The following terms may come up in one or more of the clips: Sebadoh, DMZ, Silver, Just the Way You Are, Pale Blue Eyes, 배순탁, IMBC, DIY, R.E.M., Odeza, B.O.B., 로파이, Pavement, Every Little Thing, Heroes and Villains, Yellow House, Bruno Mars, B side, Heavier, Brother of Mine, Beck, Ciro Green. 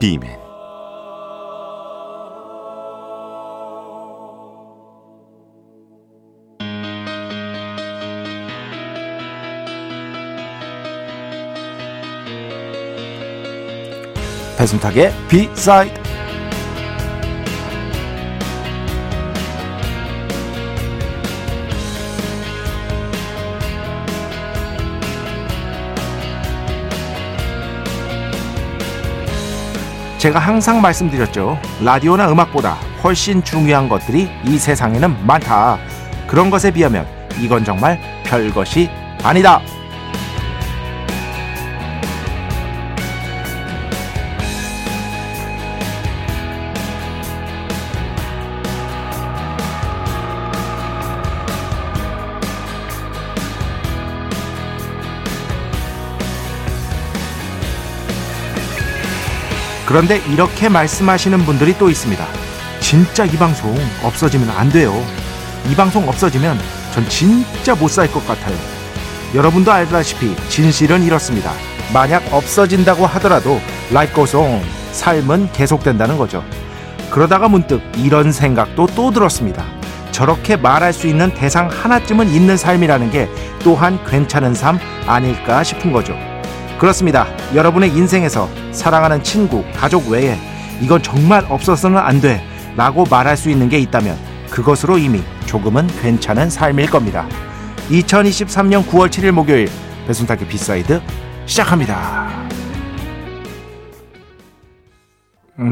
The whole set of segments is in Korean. B맨. 배순탁의 B-Side. 제가 항상 말씀드렸죠. 라디오나 음악보다 훨씬 중요한 것들이 이 세상에는 많다. 그런 것에 비하면 이건 정말 별것이 아니다. 그런데 이렇게 말씀하시는 분들이 또 있습니다. 진짜 이 방송 없어지면 안 돼요. 이 방송 없어지면 전 진짜 못 살 것 같아요. 여러분도 알다시피 진실은 이렇습니다. 만약 없어진다고 하더라도 Life goes on, 삶은 계속된다는 거죠. 그러다가 문득 이런 생각도 또 들었습니다. 저렇게 말할 수 있는 대상 하나쯤은 있는 삶이라는 게 또한 괜찮은 삶 아닐까 싶은 거죠. 그렇습니다. 여러분의 인생에서 사랑하는 친구, 가족 외에 이건 정말 없어서는 안 돼 라고 말할 수 있는 게 있다면 그것으로 이미 조금은 괜찮은 삶일 겁니다. 2023년 9월 7일 목요일, 배순탁의 비사이드 시작합니다.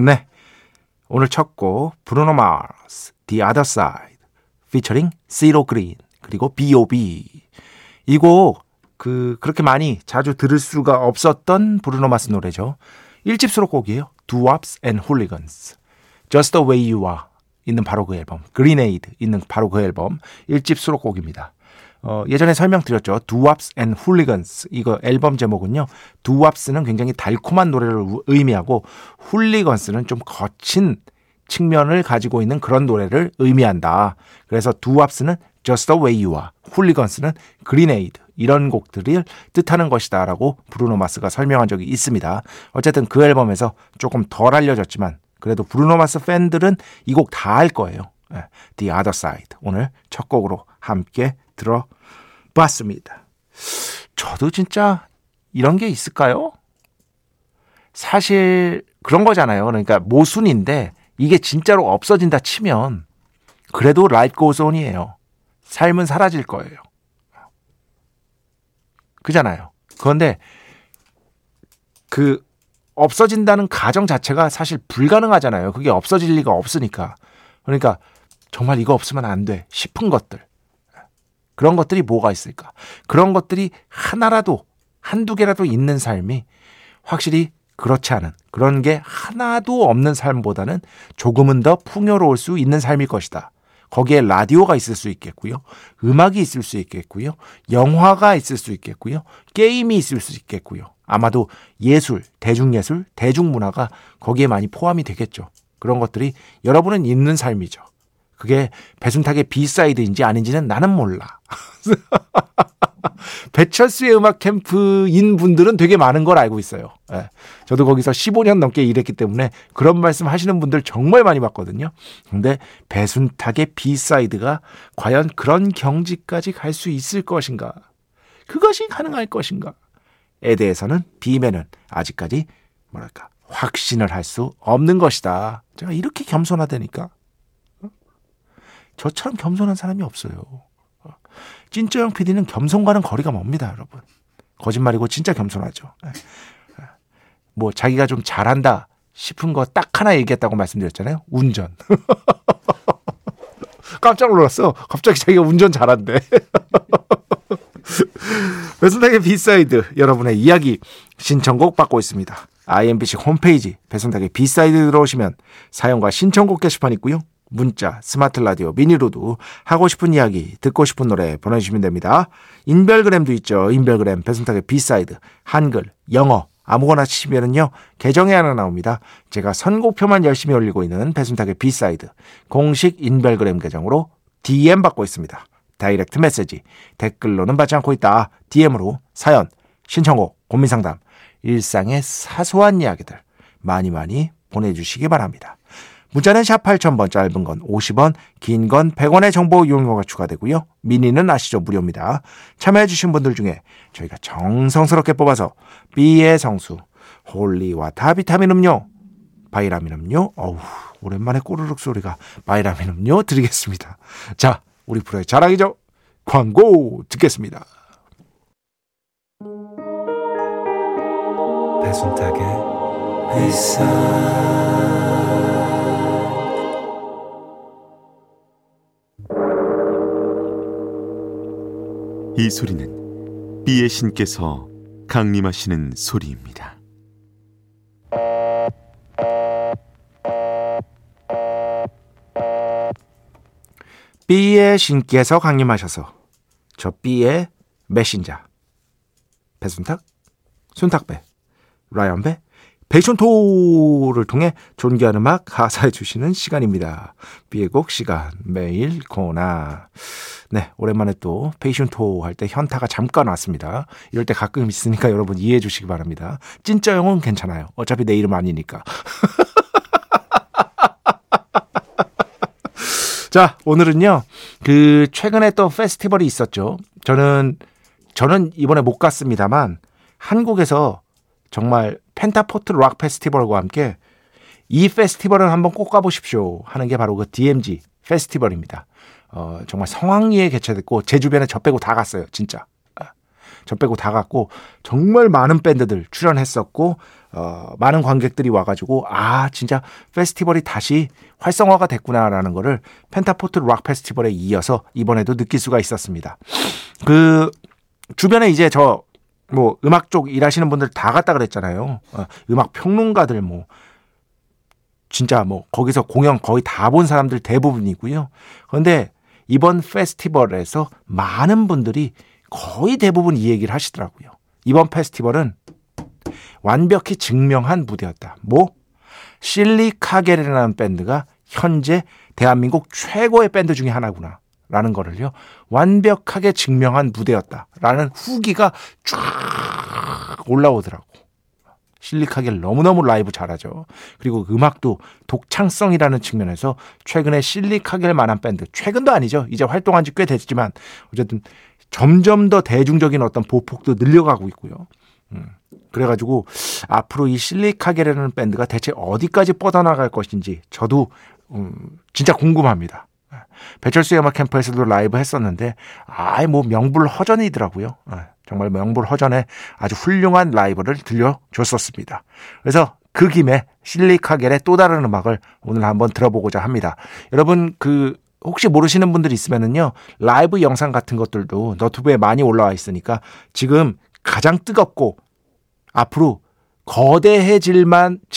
네, 오늘 첫 곡 브루노 마스 The Other Side 피처링 Ciro Green 그리고 B.O.B. 이 곡 그렇게 많이 자주 들을 수가 없었던 브루노 마스 노래죠. 1집 수록곡이에요. Doo-Wops and Hooligans, Just the Way You Are 있는 바로 그 앨범, Grenade 있는 바로 그 앨범 1집 수록곡입니다. 예전에 설명드렸죠. Doo-Wops and Hooligans, 이거 앨범 제목은요, Doo-Wops는 굉장히 달콤한 노래를 의미하고 Hooligans는 좀 거친 측면을 가지고 있는 그런 노래를 의미한다. 그래서 Doo-Wops는 Just the Way You Are, Hooligans는 Grenade, 이런 곡들을 뜻하는 것이다 라고 브루노 마스가 설명한 적이 있습니다. 어쨌든 그 앨범에서 조금 덜 알려졌지만 그래도 브루노 마스 팬들은 이 곡 다 알 거예요. The Other Side, 오늘 첫 곡으로 함께 들어봤습니다. 저도 진짜 이런 게 있을까요? 사실 그런 거잖아요. 그러니까 모순인데 이게 진짜로 없어진다 치면 그래도 Life Goes On이에요. 삶은 사라질 거예요. 그잖아요. 그런데 그 없어진다는 가정 자체가 사실 불가능하잖아요. 그게 없어질 리가 없으니까. 그러니까 정말 이거 없으면 안 돼 싶은 것들, 그런 것들이 뭐가 있을까? 그런 것들이 하나라도, 한두 개라도 있는 삶이 확실히 그렇지 않은, 그런 게 하나도 없는 삶보다는 조금은 더 풍요로울 수 있는 삶일 것이다. 거기에 라디오가 있을 수 있겠고요, 음악이 있을 수 있겠고요, 영화가 있을 수 있겠고요, 게임이 있을 수 있겠고요, 아마도 예술, 대중예술, 대중문화가 거기에 많이 포함이 되겠죠. 그런 것들이 여러분은 있는 삶이죠. 그게 배순탁의 비사이드인지 아닌지는 나는 몰라. 배철수의 음악 캠프인 분들은 되게 많은 걸 알고 있어요. 예. 저도 거기서 15년 넘게 일했기 때문에 그런 말씀 하시는 분들 정말 많이 봤거든요. 근데 배순탁의 B사이드가 과연 그런 경지까지 갈 수 있을 것인가, 그것이 가능할 것인가에 대해서는 B맨은 아직까지 뭐랄까 확신을 할 수 없는 것이다. 제가 이렇게 겸손하다니까. 저처럼 겸손한 사람이 없어요. 찐쪼형 PD는 겸손과는 거리가 멉니다, 여러분. 거짓말이고 진짜 겸손하죠. 뭐 자기가 좀 잘한다 싶은 거 딱 하나 얘기했다고 말씀드렸잖아요. 운전. 깜짝 놀랐어. 갑자기 자기가 운전 잘한대. 배순탁의 비사이드, 여러분의 이야기 신청곡 받고 있습니다. IMBC 홈페이지 배순탁의 비사이드 들어오시면 사연과 신청곡 게시판 있고요. 문자, 스마트 라디오, 미니로도 하고 싶은 이야기, 듣고 싶은 노래 보내주시면 됩니다. 인별그램도 있죠. 인별그램 배순탁의 비사이드, 한글, 영어 아무거나 치시면은요, 계정이 하나 나옵니다. 제가 선곡표만 열심히 올리고 있는 배순탁의 비사이드 공식 인별그램 계정으로 DM 받고 있습니다. 다이렉트 메시지, 댓글로는 받지 않고 있다. DM으로 사연, 신청곡, 고민상담, 일상의 사소한 이야기들 많이 많이 보내주시기 바랍니다. 문자는 샵 8000번, 짧은 건 50원, 긴 건 100원의 정보 이용료가 추가되고요. 미니는 아시죠? 무료입니다. 참여해주신 분들 중에 저희가 정성스럽게 뽑아서 B의 성수, 홀리와타 비타민 음료, 바이라민 음료, 어우 오랜만에 꼬르륵 소리가, 바이라민 음료 드리겠습니다. 자, 우리 프로의 자랑이죠. 광고 듣겠습니다. 배순탁의 이 소리는 비의 신께서 강림하시는 소리입니다. B의 신께서 강림하셔서 저 B의 메신저 배순탁, 순탁배, 라이언배, 베이션토를 통해 존귀한 음악 가사해 주시는 시간입니다. B의 곡 시간 매일 코나. 네, 오랜만에 또 베이션토 할 때 현타가 잠깐 왔습니다. 이럴 때 가끔 있으니까 여러분 이해해 주시기 바랍니다. 찐짜 영은 괜찮아요. 어차피 내 이름 아니니까. 자, 오늘은요, 최근에 또 페스티벌이 있었죠. 저는 이번에 못 갔습니다만, 한국에서 정말 펜타포트 락 페스티벌과 함께 이 페스티벌을 한번 꼭 가보십시오 하는 게 바로 그 DMZ 페스티벌입니다. 정말 성황리에 개최됐고, 제 주변에 저 빼고 다 갔어요, 진짜. 저 빼고 다 갔고, 정말 많은 밴드들 출연했었고, 많은 관객들이 와가지고, 아, 진짜 페스티벌이 다시 활성화가 됐구나라는 거를 펜타포트 락 페스티벌에 이어서 이번에도 느낄 수가 있었습니다. 주변에 이제 음악 쪽 일하시는 분들 다 갔다 그랬잖아요. 음악 평론가들 진짜 거기서 공연 거의 다 본 사람들 대부분이고요. 그런데 이번 페스티벌에서 많은 분들이 거의 대부분 이 얘기를 하시더라고요. 이번 페스티벌은 완벽히 증명한 무대였다. 실리카겔이라는 밴드가 현재 대한민국 최고의 밴드 중에 하나구나 라는 거를요, 완벽하게 증명한 무대였다 라는 후기가 쫙 올라오더라고. 실리카겔 너무너무 라이브 잘하죠. 그리고 음악도 독창성이라는 측면에서 최근에 실리카겔 만한 밴드, 최근도 아니죠, 이제 활동한 지 꽤 됐지만 어쨌든 점점 더 대중적인 어떤 보폭도 늘려가고 있고요. 그래가지고 앞으로 이 실리카겔이라는 밴드가 대체 어디까지 뻗어나갈 것인지 저도 진짜 궁금합니다. 배철수의 음악 캠프에서도 라이브 했었는데 명불허전이더라고요. 정말 명불허전에 아주 훌륭한 라이브를 들려줬었습니다. 그래서 그 김에 실리카겔의 또 다른 음악을 오늘 한번 들어보고자 합니다. 여러분, 혹시 모르시는 분들이 있으면은요, 라이브 영상 같은 것들도 너튜브에 많이 올라와 있으니까 지금 가장 뜨겁고 앞으로 거대해질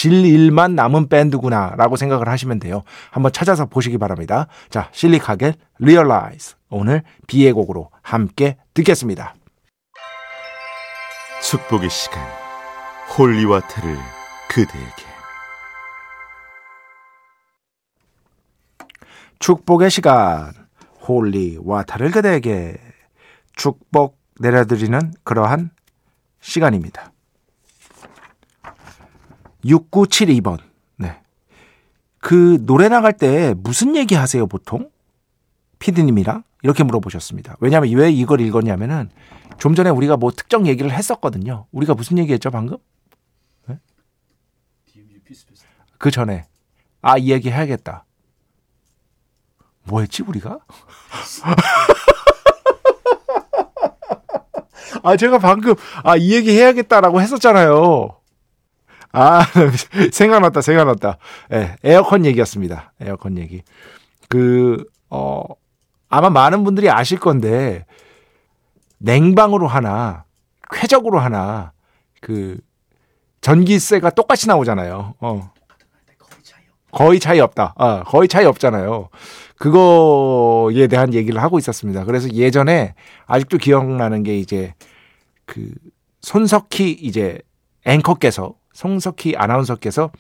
일만 남은 밴드구나라고 생각을 하시면 돼요. 한번 찾아서 보시기 바랍니다. 자, 실리카겔 Real Lies, 오늘 비의 곡으로 함께 듣겠습니다. 축복의 시간, 홀리와타를 그대에게. 축복의 시간, 홀리와타를 그대에게 축복 내려드리는 그러한 시간입니다. 6972번. 네. 노래 나갈 때 무슨 얘기 하세요, 보통? 피디님이랑? 이렇게 물어보셨습니다. 왜냐면 왜 이걸 읽었냐면은, 좀 전에 우리가 특정 얘기를 했었거든요. 우리가 무슨 얘기 했죠, 방금? 네? 그 전에. 아, 이 얘기 해야겠다. 뭐 했지, 우리가? 제가 방금, 이 얘기 해야겠다라고 했었잖아요. 생각났다. 네, 에어컨 얘기였습니다. 에어컨 얘기. 아마 많은 분들이 아실 건데, 냉방으로 하나 쾌적으로 하나 그 전기세가 똑같이 나오잖아요. 거의 차이 없다. 거의 차이 없잖아요. 그거에 대한 얘기를 하고 있었습니다. 그래서 예전에 아직도 기억나는 게 이제 그 손석희 이제 앵커께서 손석희 아나운서께서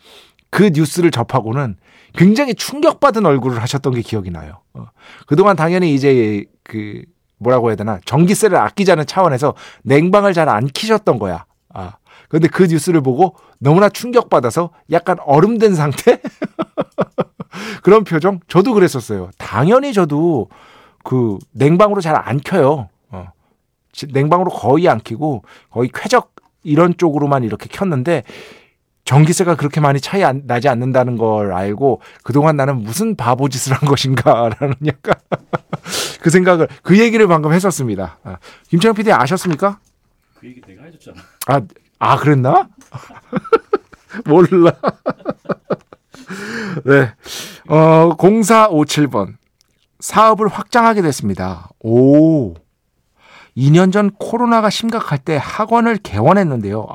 그 뉴스를 접하고는 굉장히 충격받은 얼굴을 하셨던 게 기억이 나요. 그동안 당연히 이제 그 뭐라고 해야 되나 전기세를 아끼자는 차원에서 냉방을 잘 안 키셨던 거야. 그런데 그 뉴스를 보고 너무나 충격받아서 약간 얼음된 상태? 그런 표정? 저도 그랬었어요. 당연히 저도 그 냉방으로 잘 안 켜요. 냉방으로 거의 안 켜고 거의 쾌적 이런 쪽으로만 이렇게 켰는데 전기세가 그렇게 많이 차이 나지 않는다는 걸 알고 그동안 나는 무슨 바보짓을 한 것인가라는 약간 그 생각을 그 얘기를 방금 했었습니다. 김철형 PD 아셨습니까? 그 얘기 내가 해줬잖아. 아 그랬나? 몰라. 네. 0457번. 사업을 확장하게 됐습니다. 오. 2년 전 코로나가 심각할 때 학원을 개원했는데요.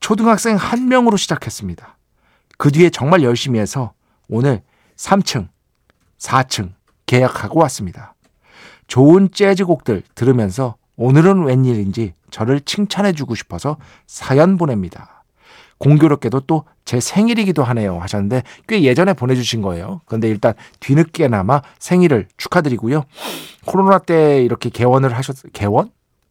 초등학생 한 명으로 시작했습니다. 그 뒤에 정말 열심히 해서 오늘 3층, 4층 계약하고 왔습니다. 좋은 재즈곡들 들으면서 오늘은 웬일인지 저를 칭찬해주고 싶어서 사연 보냅니다. 공교롭게도 또 제 생일이기도 하네요 하셨는데 꽤 예전에 보내주신 거예요. 그런데 일단 뒤늦게나마 생일을 축하드리고요. 코로나 때 이렇게 개원?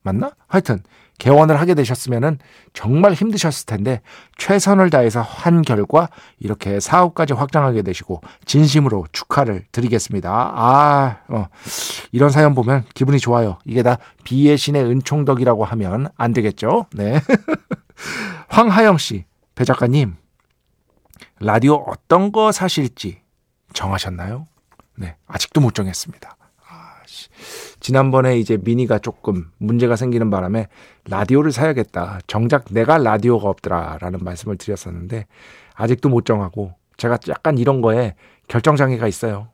맞나? 하여튼 개원을 하게 되셨으면은 정말 힘드셨을 텐데 최선을 다해서 한 결과 이렇게 사업까지 확장하게 되시고 진심으로 축하를 드리겠습니다. 이런 사연 보면 기분이 좋아요. 이게 다 비의 신의 은총덕이라고 하면 안 되겠죠? 네. 황하영 씨, 배 작가님, 라디오 어떤 거 사실지 정하셨나요? 네, 아직도 못 정했습니다. 지난번에 이제 미니가 조금 문제가 생기는 바람에 라디오를 사야겠다. 정작 내가 라디오가 없더라라는 말씀을 드렸었는데 아직도 못 정하고 제가 약간 이런 거에 결정장애가 있어요.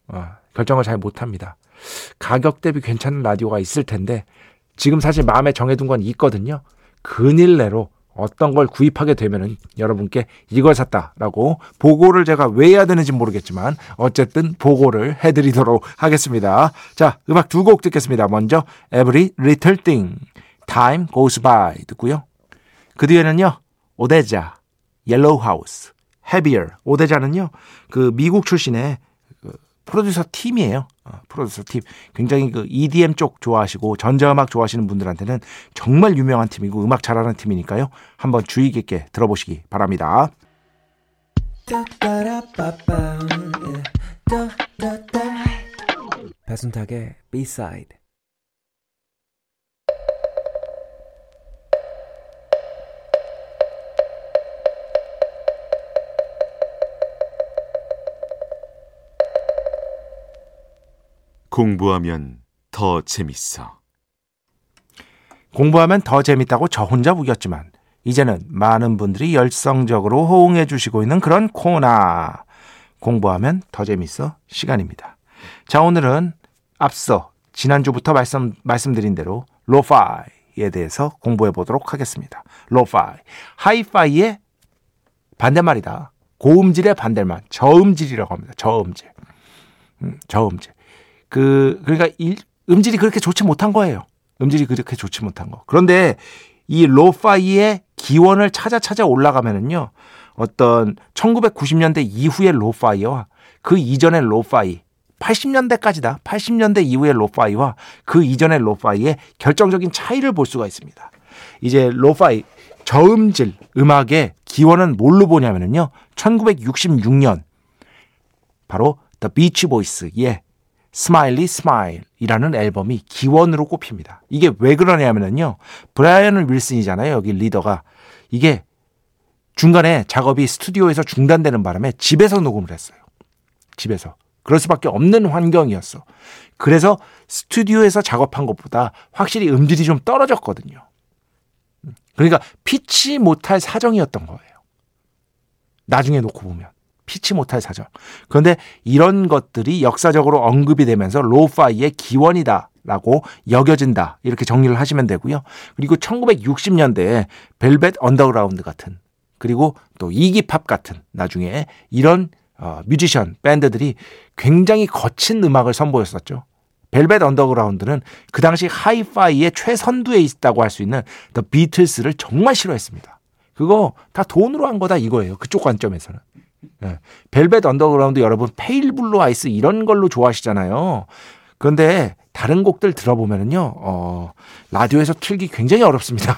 결정을 잘 못합니다. 가격 대비 괜찮은 라디오가 있을 텐데 지금 사실 마음에 정해둔 건 있거든요. 근일내로 어떤 걸 구입하게 되면은 여러분께 이걸 샀다라고 보고를 제가 왜 해야 되는지 모르겠지만 어쨌든 보고를 해드리도록 하겠습니다. 자, 음악 두 곡 듣겠습니다. 먼저 Every Little Thing, Time Goes By 듣고요. 그 뒤에는요 오데자, Yellow House, Heavier. 오데자는요 그 미국 출신의 프로듀서 팀이에요. 프로듀서 팀. 굉장히 그 EDM 쪽 좋아하시고 전자음악 좋아하시는 분들한테는 정말 유명한 팀이고 음악 잘하는 팀이니까요. 한번 주의 깊게 들어보시기 바랍니다. 배순탁의 B-side. 공부하면 더 재밌어. 공부하면 더 재밌다고 저 혼자 우겼지만 이제는 많은 분들이 열성적으로 호응해 주시고 있는 그런 코너. 공부하면 더 재밌어 시간입니다. 자, 오늘은 앞서 지난주부터 말씀드린 대로 로파이에 대해서 공부해 보도록 하겠습니다. 로파이. 하이파이의 반대말이다. 고음질의 반대말. 저음질이라고 합니다. 저음질. 그러니까 음질이 그렇게 좋지 못한 거예요. 그런데 이 로파이의 기원을 찾아 올라가면은요. 어떤 1990년대 이후의 로파이와 그 이전의 로파이, 80년대 이후의 로파이와 그 이전의 로파이의 결정적인 차이를 볼 수가 있습니다. 이제 로파이 저음질 음악의 기원은 뭘로 보냐면은요. 1966년 바로 The Beach Boys의 스마일리 스마일이라는 앨범이 기원으로 꼽힙니다. 이게 왜 그러냐면요. 브라이언 윌슨이잖아요. 여기 리더가. 이게 중간에 작업이 스튜디오에서 중단되는 바람에 집에서 녹음을 했어요. 그럴 수밖에 없는 환경이었어. 그래서 스튜디오에서 작업한 것보다 확실히 음질이 좀 떨어졌거든요. 그러니까 피치 못할 사정이었던 거예요. 나중에 놓고 보면. 피치 못할 사정. 그런데 이런 것들이 역사적으로 언급이 되면서 로파이의 기원이다 라고 여겨진다. 이렇게 정리를 하시면 되고요. 그리고 1960년대에 벨벳 언더그라운드 같은, 그리고 또 이기팝 같은 나중에 이런 뮤지션, 밴드들이 굉장히 거친 음악을 선보였었죠. 벨벳 언더그라운드는 그 당시 하이파이의 최선두에 있다고 할 수 있는 더 비틀스를 정말 싫어했습니다. 그거 다 돈으로 한 거다 이거예요. 그쪽 관점에서는. 네. 벨벳 언더그라운드 여러분 페일 블루 아이스 이런 걸로 좋아하시잖아요. 그런데 다른 곡들 들어보면요. 라디오에서 틀기 굉장히 어렵습니다.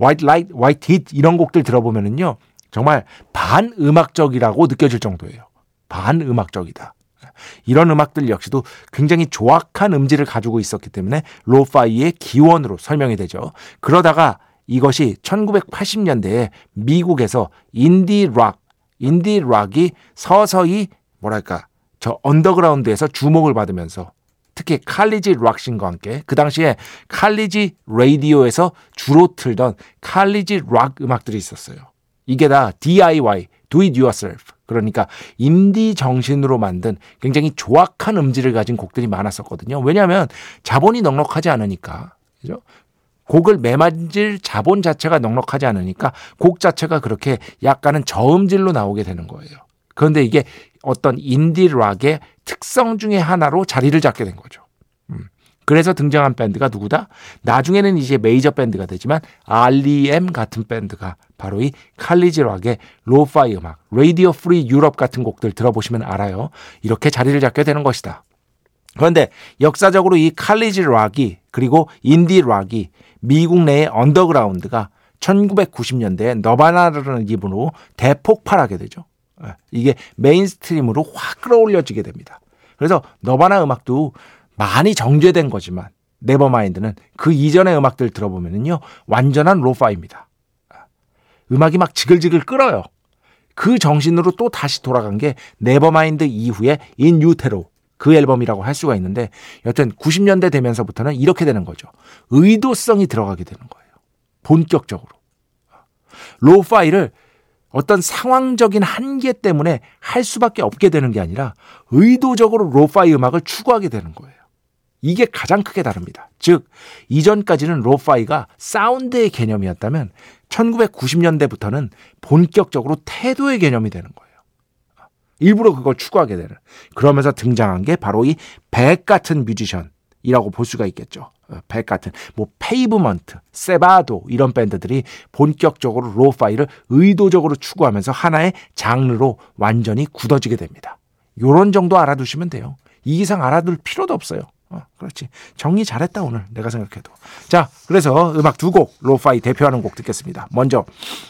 White Light, White Heat 이런 곡들 들어보면요. 정말 반음악적이라고 느껴질 정도예요. 반음악적이다. 이런 음악들 역시도 굉장히 조악한 음질을 가지고 있었기 때문에 로파이의 기원으로 설명이 되죠. 그러다가 이것이 1980년대에 미국에서 인디 락이 서서히 뭐랄까 저 언더그라운드에서 주목을 받으면서 특히 칼리지 락신과 함께 그 당시에 칼리지 라디오에서 주로 틀던 칼리지 락 음악들이 있었어요. 이게 다 DIY, Do It Yourself. 그러니까 인디 정신으로 만든 굉장히 조악한 음질을 가진 곡들이 많았었거든요. 왜냐하면 자본이 넉넉하지 않으니까. 그죠? 곡을 매만질 자본 자체가 넉넉하지 않으니까 곡 자체가 그렇게 약간은 저음질로 나오게 되는 거예요. 그런데 이게 어떤 인디 락의 특성 중에 하나로 자리를 잡게 된 거죠. 그래서 등장한 밴드가 누구다? 나중에는 이제 메이저 밴드가 되지만 R.E.M. 같은 밴드가 바로 이 칼리지 락의 로파이 음악, Radio Free Europe 같은 곡들 들어보시면 알아요. 이렇게 자리를 잡게 되는 것이다. 그런데 역사적으로 이 칼리지 락이 그리고 인디 락이 미국 내의 언더그라운드가 1990년대에 너바나라는 이름으로 대폭발하게 되죠. 이게 메인스트림으로 확 끌어올려지게 됩니다. 그래서 너바나 음악도 많이 정제된 거지만 네버마인드는 그 이전의 음악들 들어보면요 완전한 로파입니다. 음악이 막 지글지글 끓어요. 그 정신으로 또 다시 돌아간 게 네버마인드 이후에 In Utero 그 앨범이라고 할 수가 있는데 여튼 90년대 되면서부터는 이렇게 되는 거죠. 의도성이 들어가게 되는 거예요. 본격적으로. 로파이를 어떤 상황적인 한계 때문에 할 수밖에 없게 되는 게 아니라 의도적으로 로파이 음악을 추구하게 되는 거예요. 이게 가장 크게 다릅니다. 즉 이전까지는 로파이가 사운드의 개념이었다면 1990년대부터는 본격적으로 태도의 개념이 되는 거예요. 일부러 그걸 추구하게 되는. 그러면서 등장한 게 바로 이 백 같은 뮤지션이라고 볼 수가 있겠죠. 백 같은 뭐 페이브먼트, 세바도 이런 밴드들이 본격적으로 로파이를 의도적으로 추구하면서 하나의 장르로 완전히 굳어지게 됩니다. 요런 정도 알아두시면 돼요. 이 이상 알아둘 필요도 없어요. 그렇지. 정리 잘했다 오늘 내가 생각해도. 자, 그래서 음악 두 곡 로파이 대표하는 곡 듣겠습니다. 먼저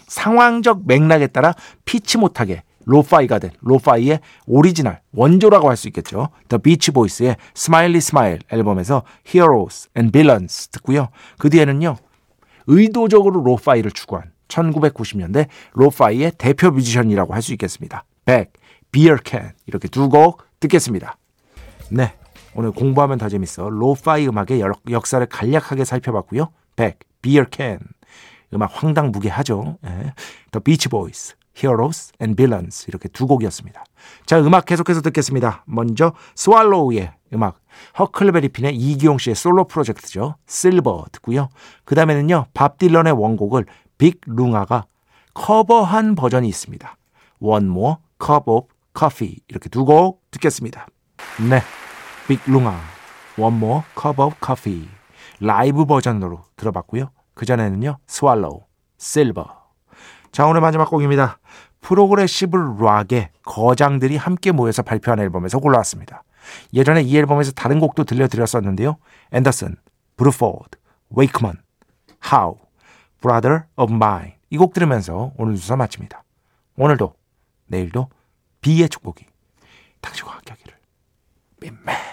상황적 맥락에 따라 피치 못하게 로파이가 된 로파이의 오리지널 원조라고 할 수 있겠죠. The Beach Boys의 Smiley Smile 앨범에서 Heroes and Villains 듣고요. 그 뒤에는요. 의도적으로 로파이를 추구한 1990년대 로파이의 대표 뮤지션이라고 할 수 있겠습니다. Beck, Beer Can 이렇게 두 곡 듣겠습니다. 네. 오늘 공부하면 더 재밌어. 로파이 음악의 역사를 간략하게 살펴봤고요. Beck, Beer Can 음악 황당무계하죠. 네. The Beach Boys Heroes and Villains 이렇게 두 곡이었습니다. 자, 음악 계속해서 듣겠습니다. 먼저 스왈로우의 음악 허클베리핀의 이기용 씨의 솔로 프로젝트죠. Silver 듣고요. 그 다음에는요. 밥 딜런의 원곡을 빅 룽아가 커버한 버전이 있습니다. One More Cup of Coffee 이렇게 두 곡 듣겠습니다. 네, 빅 룽아 One More Cup of Coffee 라이브 버전으로 들어봤고요. 그 전에는요. 스왈로우, Silver. 자, 오늘 마지막 곡입니다. 프로그레시브 락의 거장들이 함께 모여서 발표한 앨범에서 골라왔습니다. 예전에 이 앨범에서 다른 곡도 들려드렸었는데요. 앤더슨, 브루포드, 웨이크먼, 하우, 브라더 오브 마인 이 곡 들으면서 오늘 주사 마칩니다. 오늘도 내일도 비의 축복이 당신과 함께하기를. 빈맨.